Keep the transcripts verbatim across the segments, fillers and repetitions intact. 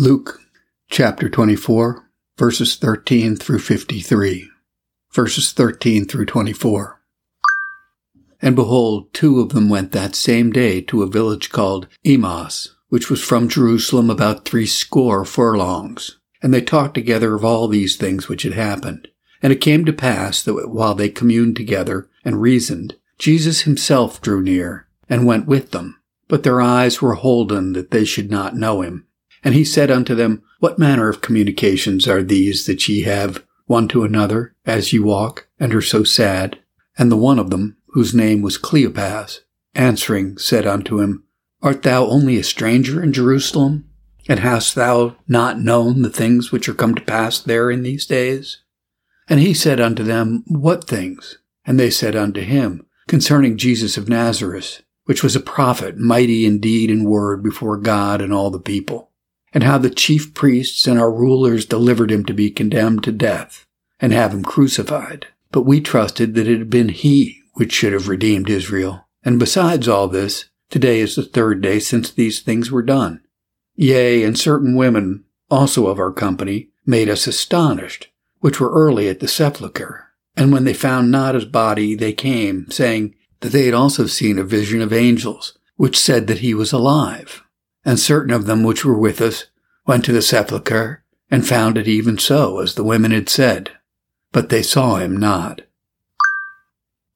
Luke chapter twenty-four, verses thirteen through fifty-three. Verses thirteen through twenty-four. And behold, two of them went that same day to a village called Emmaus, which was from Jerusalem about threescore furlongs. And they talked together of all these things which had happened. And it came to pass that while they communed together and reasoned, Jesus himself drew near and went with them. But their eyes were holden that they should not know him. And he said unto them, What manner of communications are these that ye have one to another, as ye walk, and are so sad? And the one of them, whose name was Cleopas, answering, said unto him, Art thou only a stranger in Jerusalem? And hast thou not known the things which are come to pass there in these days? And he said unto them, What things? And they said unto him, Concerning Jesus of Nazareth, which was a prophet, mighty in deed and word before God and all the people. And how the chief priests and our rulers delivered him to be condemned to death, and have him crucified. But we trusted that it had been he which should have redeemed Israel. And besides all this, today is the third day since these things were done. Yea, and certain women, also of our company, made us astonished, which were early at the sepulchre. And when they found not his body, they came, saying that they had also seen a vision of angels, which said that he was alive. And certain of them which were with us went to the sepulchre, and found it even so, as the women had said. But they saw him not.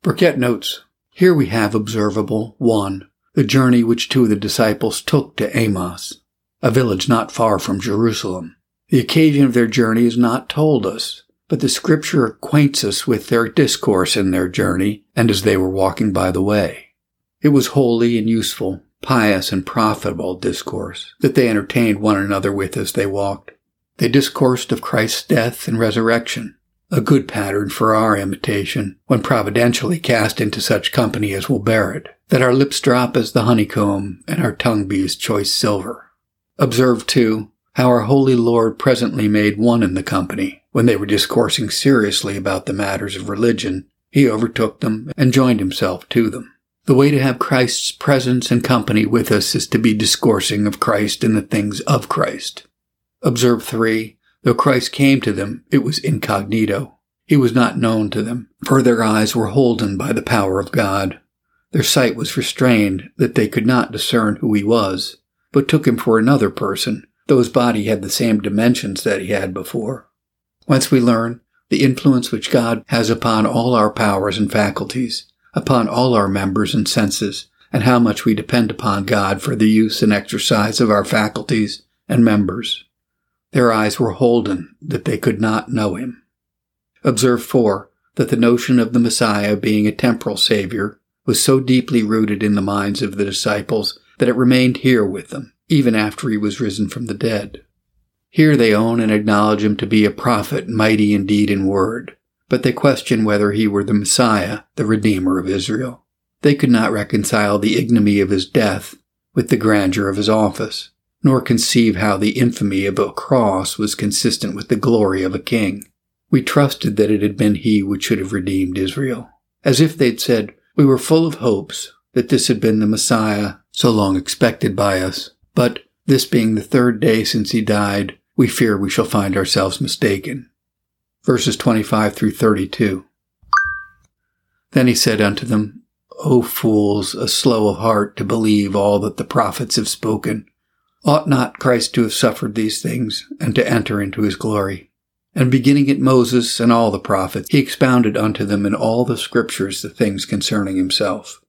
Burkett notes, Here we have observable, one, the journey which two of the disciples took to Emmaus, a village not far from Jerusalem. The occasion of their journey is not told us, but the Scripture acquaints us with their discourse in their journey, and as they were walking by the way. It was holy and useful, pious and profitable discourse that they entertained one another with as they walked. They discoursed of Christ's death and resurrection, a good pattern for our imitation, when providentially cast into such company as will bear it, that our lips drop as the honeycomb and our tongue be as choice silver. Observe, too, how our holy Lord presently made one in the company. When they were discoursing seriously about the matters of religion, he overtook them and joined himself to them. The way to have Christ's presence and company with us is to be discoursing of Christ and the things of Christ. Observe three. Though Christ came to them, it was incognito. He was not known to them, for their eyes were holden by the power of God. Their sight was restrained, that they could not discern who he was, but took him for another person, though his body had the same dimensions that he had before. Whence we learn the influence which God has upon all our powers and faculties, upon all our members and senses, and how much we depend upon God for the use and exercise of our faculties and members. Their eyes were holden, that they could not know him. Observe, four, that the notion of the Messiah being a temporal Savior was so deeply rooted in the minds of the disciples that it remained here with them, even after he was risen from the dead. Here they own and acknowledge him to be a prophet, mighty in deed and word, but they question whether he were the Messiah, the Redeemer of Israel. They could not reconcile the ignominy of his death with the grandeur of his office, nor conceive how the infamy of a cross was consistent with the glory of a king. We trusted that it had been he which should have redeemed Israel. As if they'd said, we were full of hopes that this had been the Messiah so long expected by us, but this being the third day since he died, we fear we shall find ourselves mistaken. Verses twenty-five through thirty-two. Then he said unto them, O fools, a slow of heart to believe all that the prophets have spoken. Ought not Christ to have suffered these things, and to enter into his glory? And beginning at Moses and all the prophets, he expounded unto them in all the Scriptures the things concerning himself.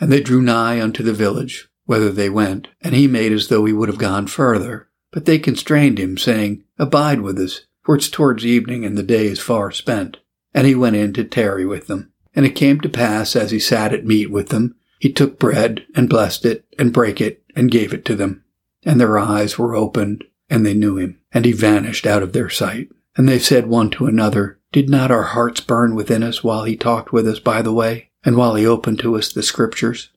And they drew nigh unto the village, whither they went, and he made as though he would have gone further. But they constrained him, saying, Abide with us, for it's towards evening, and the day is far spent. And he went in to tarry with them. And it came to pass, as he sat at meat with them, he took bread, and blessed it, and brake it, and gave it to them. And their eyes were opened, and they knew him, and he vanished out of their sight. And they said one to another, Did not our hearts burn within us while he talked with us by the way, and while he opened to us the Scriptures?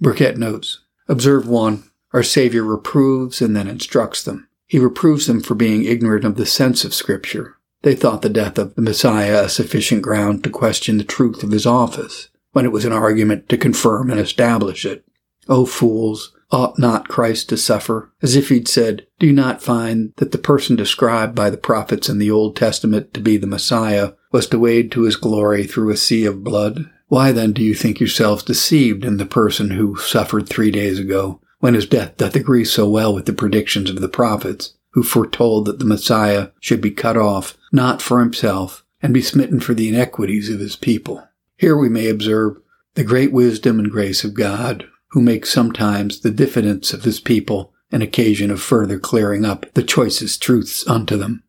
Burkett notes, Observe one, our Savior reproves and then instructs them. He reproves them for being ignorant of the sense of Scripture. They thought the death of the Messiah a sufficient ground to question the truth of his office, when it was an argument to confirm and establish it. O fools, ought not Christ to suffer? As if he'd said, do you not find that the person described by the prophets in the Old Testament to be the Messiah was to wade to his glory through a sea of blood? Why then do you think yourselves deceived in the person who suffered three days ago, when his death doth agree so well with the predictions of the prophets, who foretold that the Messiah should be cut off, not for himself, and be smitten for the iniquities of his people? Here we may observe the great wisdom and grace of God, who makes sometimes the diffidence of his people an occasion of further clearing up the choicest truths unto them.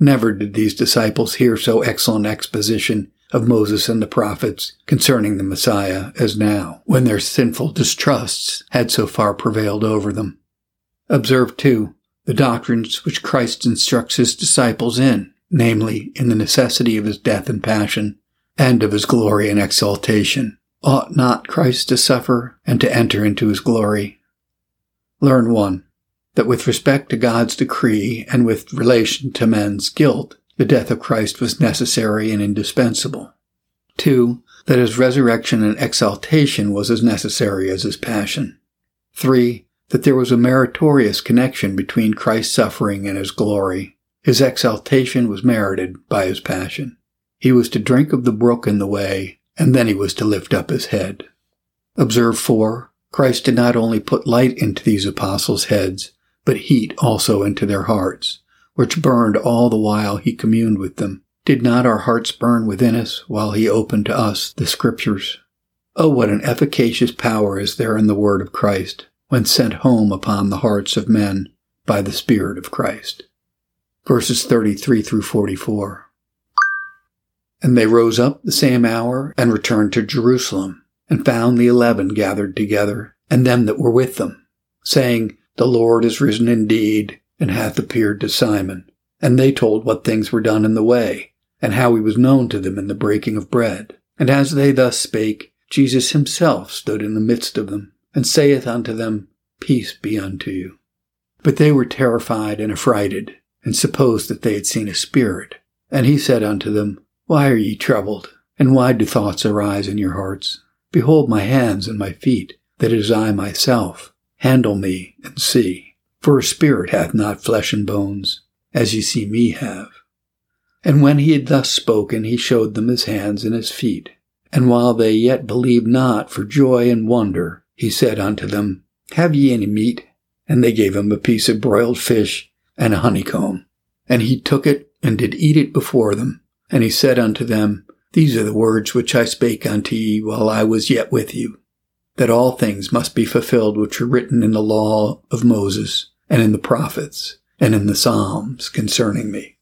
Never did these disciples hear so excellent exposition of Moses and the prophets concerning the Messiah as now, when their sinful distrusts had so far prevailed over them. Observe, too, the doctrines which Christ instructs his disciples in, namely, in the necessity of his death and passion, and of his glory and exaltation. Ought not Christ to suffer and to enter into his glory? Learn one, that with respect to God's decree and with relation to men's guilt, the death of Christ was necessary and indispensable. Two, that his resurrection and exaltation was as necessary as his passion. Three, that there was a meritorious connection between Christ's suffering and his glory. His exaltation was merited by his passion. He was to drink of the brook in the way, and then he was to lift up his head. Observe four, Christ did not only put light into these apostles' heads, but heat also into their hearts, which burned all the while he communed with them. Did not our hearts burn within us while he opened to us the Scriptures? Oh, what an efficacious power is there in the word of Christ, when sent home upon the hearts of men by the Spirit of Christ. Verses thirty-three through forty-four. And they rose up the same hour, and returned to Jerusalem, and found the eleven gathered together, and them that were with them, saying, The Lord is risen indeed, and hath appeared to Simon. And they told what things were done in the way, and how he was known to them in the breaking of bread. And as they thus spake, Jesus himself stood in the midst of them, and saith unto them, Peace be unto you. But they were terrified and affrighted, and supposed that they had seen a spirit. And he said unto them, Why are ye troubled, and why do thoughts arise in your hearts? Behold my hands and my feet, that it is I myself. Handle me, and see. For a spirit hath not flesh and bones, as ye see me have. And when he had thus spoken, he showed them his hands and his feet. And while they yet believed not for joy and wonder, he said unto them, Have ye any meat? And they gave him a piece of broiled fish and a honeycomb. And he took it, and did eat it before them. And he said unto them, These are the words which I spake unto ye while I was yet with you, that all things must be fulfilled which were written in the law of Moses, and in the prophets, and in the Psalms concerning me.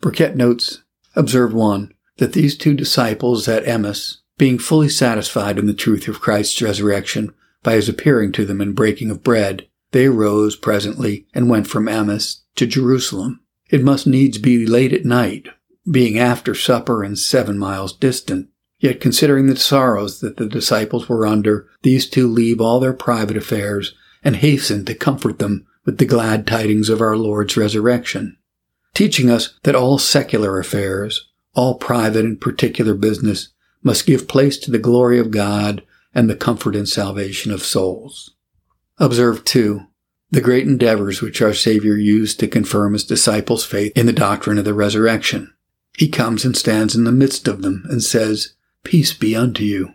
Burkett notes, Observe one, that these two disciples at Emmaus, being fully satisfied in the truth of Christ's resurrection by his appearing to them in breaking of bread, they arose presently and went from Emmaus to Jerusalem. It must needs be late at night, being after supper and seven miles distant. Yet considering the sorrows that the disciples were under, these two leave all their private affairs and hasten to comfort them with the glad tidings of our Lord's resurrection, teaching us that all secular affairs, all private and particular business, must give place to the glory of God and the comfort and salvation of souls. Observe, too, the great endeavors which our Savior used to confirm his disciples' faith in the doctrine of the resurrection. He comes and stands in the midst of them and says, Peace be unto you.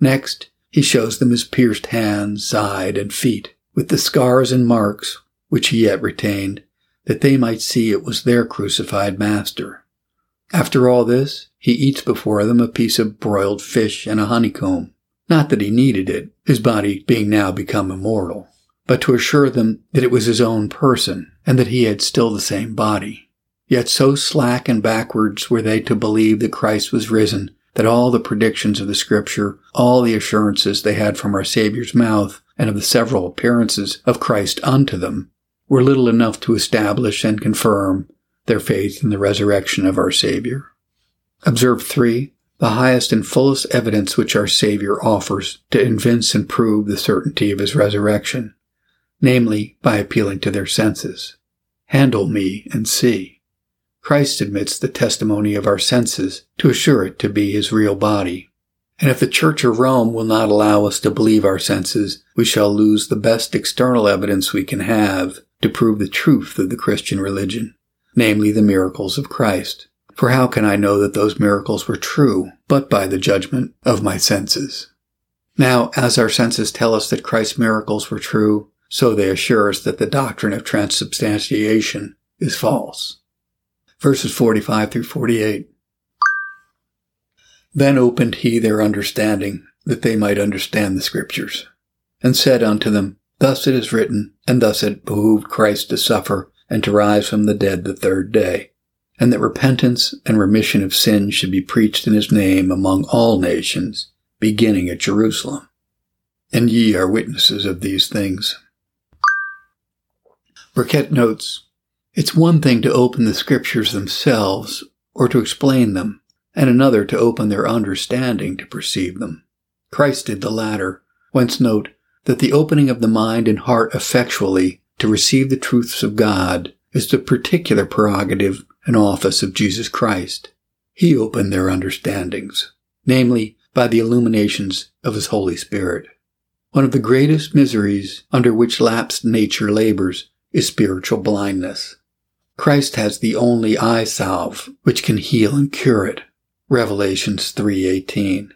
Next, he shows them his pierced hands, side, and feet, with the scars and marks which he yet retained, that they might see it was their crucified master. After all this, he eats before them a piece of broiled fish and a honeycomb. Not that he needed it, his body being now become immortal, but to assure them that it was his own person, and that he had still the same body. Yet so slack and backwards were they to believe that Christ was risen, that all the predictions of the Scripture, all the assurances they had from our Savior's mouth, and of the several appearances of Christ unto them, were little enough to establish and confirm their faith in the resurrection of our Savior. Observe three, the highest and fullest evidence which our Savior offers to evince and prove the certainty of his resurrection, namely, by appealing to their senses. Handle me and see. Christ admits the testimony of our senses to assure it to be his real body. And if the Church of Rome will not allow us to believe our senses, we shall lose the best external evidence we can have to prove the truth of the Christian religion, namely the miracles of Christ. For how can I know that those miracles were true but by the judgment of my senses? Now, as our senses tell us that Christ's miracles were true, so they assure us that the doctrine of transubstantiation is false. Verses forty-five through forty-eight. Then opened he their understanding, that they might understand the Scriptures, and said unto them, Thus it is written, and thus it behooved Christ to suffer, and to rise from the dead the third day, and that repentance and remission of sins should be preached in his name among all nations, beginning at Jerusalem. And ye are witnesses of these things. Burkett notes, It's one thing to open the Scriptures themselves, or to explain them, and another to open their understanding to perceive them. Christ did the latter, whence note that the opening of the mind and heart effectually to receive the truths of God is the particular prerogative and office of Jesus Christ. He opened their understandings, namely, by the illuminations of his Holy Spirit. One of the greatest miseries under which lapsed nature labors is spiritual blindness. Christ has the only eye salve which can heal and cure it. Revelations three eighteen.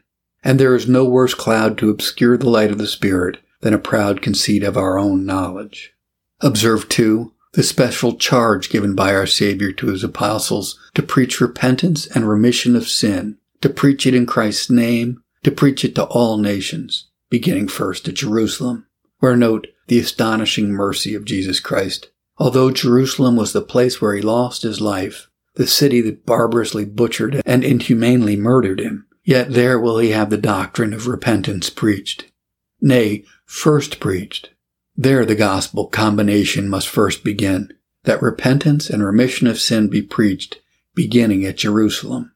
And there is no worse cloud to obscure the light of the Spirit than a proud conceit of our own knowledge. Observe, too, the special charge given by our Savior to his apostles to preach repentance and remission of sin, to preach it in Christ's name, to preach it to all nations, beginning first at Jerusalem, where note the astonishing mercy of Jesus Christ. Although Jerusalem was the place where he lost his life, the city that barbarously butchered and inhumanely murdered him, yet there will he have the doctrine of repentance preached. Nay, first preached. There the gospel combination must first begin, that repentance and remission of sin be preached, beginning at Jerusalem.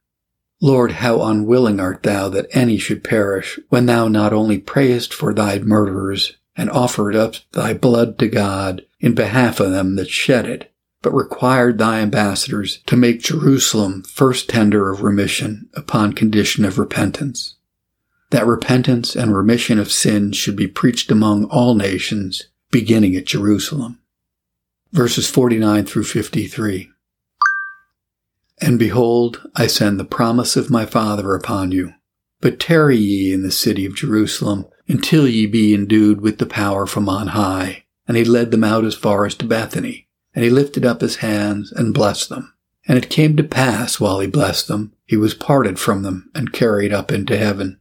Lord, how unwilling art thou that any should perish, when thou not only prayest for thy murderers, and offered up thy blood to God in behalf of them that shed it, but required thy ambassadors to make Jerusalem first tender of remission upon condition of repentance. That repentance and remission of sins should be preached among all nations, beginning at Jerusalem. Verses forty-nine through fifty-three. And behold, I send the promise of my Father upon you. But tarry ye in the city of Jerusalem, until ye be endued with the power from on high. And he led them out as far as to Bethany. And he lifted up his hands, and blessed them. And it came to pass, while he blessed them, he was parted from them, and carried up into heaven.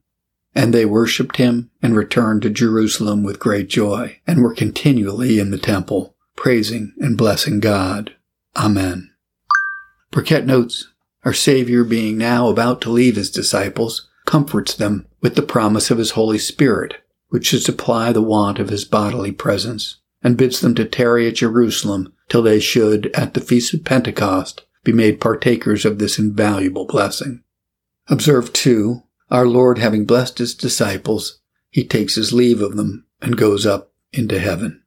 And they worshipped him, and returned to Jerusalem with great joy, and were continually in the temple, praising and blessing God. Amen. Burkett notes, Our Savior, being now about to leave his disciples, comforts them with the promise of his Holy Spirit, which should supply the want of his bodily presence, and bids them to tarry at Jerusalem till they should, at the Feast of Pentecost, be made partakers of this invaluable blessing. Observe, too, our Lord having blessed his disciples, he takes his leave of them and goes up into heaven.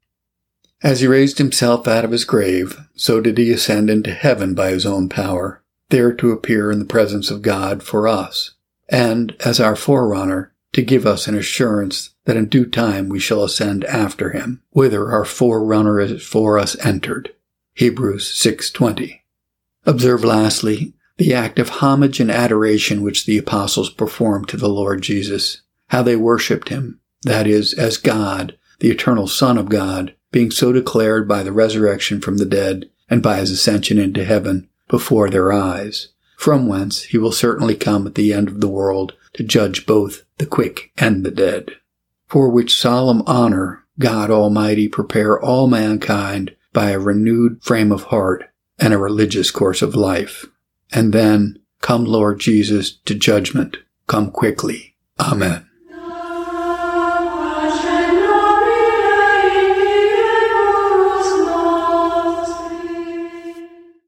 As he raised himself out of his grave, so did he ascend into heaven by his own power, there to appear in the presence of God for us, and, as our forerunner, to give us an assurance that in due time we shall ascend after him, whither our forerunner is for us entered. Hebrews six twenty. Observe lastly the act of homage and adoration which the apostles performed to the Lord Jesus, how they worshipped him, that is, as God, the eternal Son of God, being so declared by the resurrection from the dead and by his ascension into heaven before their eyes, from whence he will certainly come at the end of the world to judge both the quick and the dead. For which solemn honor God Almighty prepare all mankind by a renewed frame of heart and a religious course of life. And then, come Lord Jesus to judgment. Come quickly. Amen.